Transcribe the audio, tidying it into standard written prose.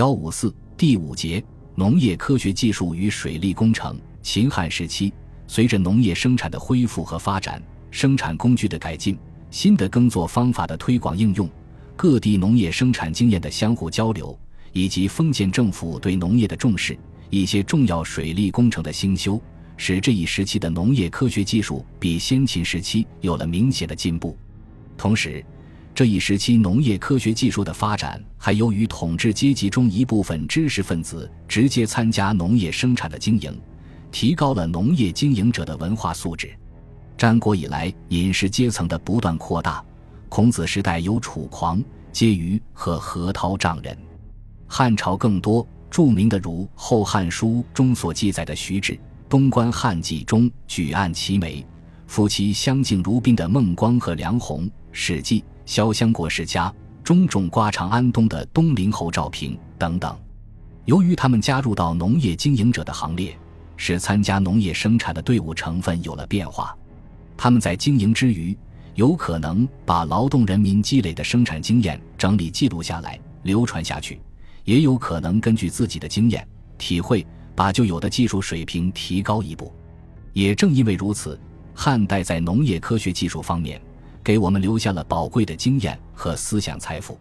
154第5节农业科学技术与水利工程。秦汉时期，随着农业生产的恢复和发展，生产工具的改进，新的耕作方法的推广应用，各地农业生产经验的相互交流，以及封建政府对农业的重视，一些重要水利工程的兴修，使这一时期的农业科学技术比先秦时期有了明显的进步。同时，这一时期农业科学技术的发展还由于统治阶级中一部分知识分子直接参加农业生产的经营，提高了农业经营者的文化素质。战国以来，隐士阶层的不断扩大，孔子时代有楚狂、皆余和何涛丈人。汉朝更多，著名的如《后汉书》中所记载的徐志、《东关汉纪》中举案齐眉、夫妻相敬如宾的孟光和梁鸿，《史记》潇湘国世家、中种瓜长安东的东陵侯赵平等等。由于他们加入到农业经营者的行列，使参加农业生产的队伍成分有了变化。他们在经营之余，有可能把劳动人民积累的生产经验整理记录下来，流传下去，也有可能根据自己的经验体会，把旧有的技术水平提高一步。也正因为如此，汉代在农业科学技术方面给我们留下了宝贵的经验和思想财富。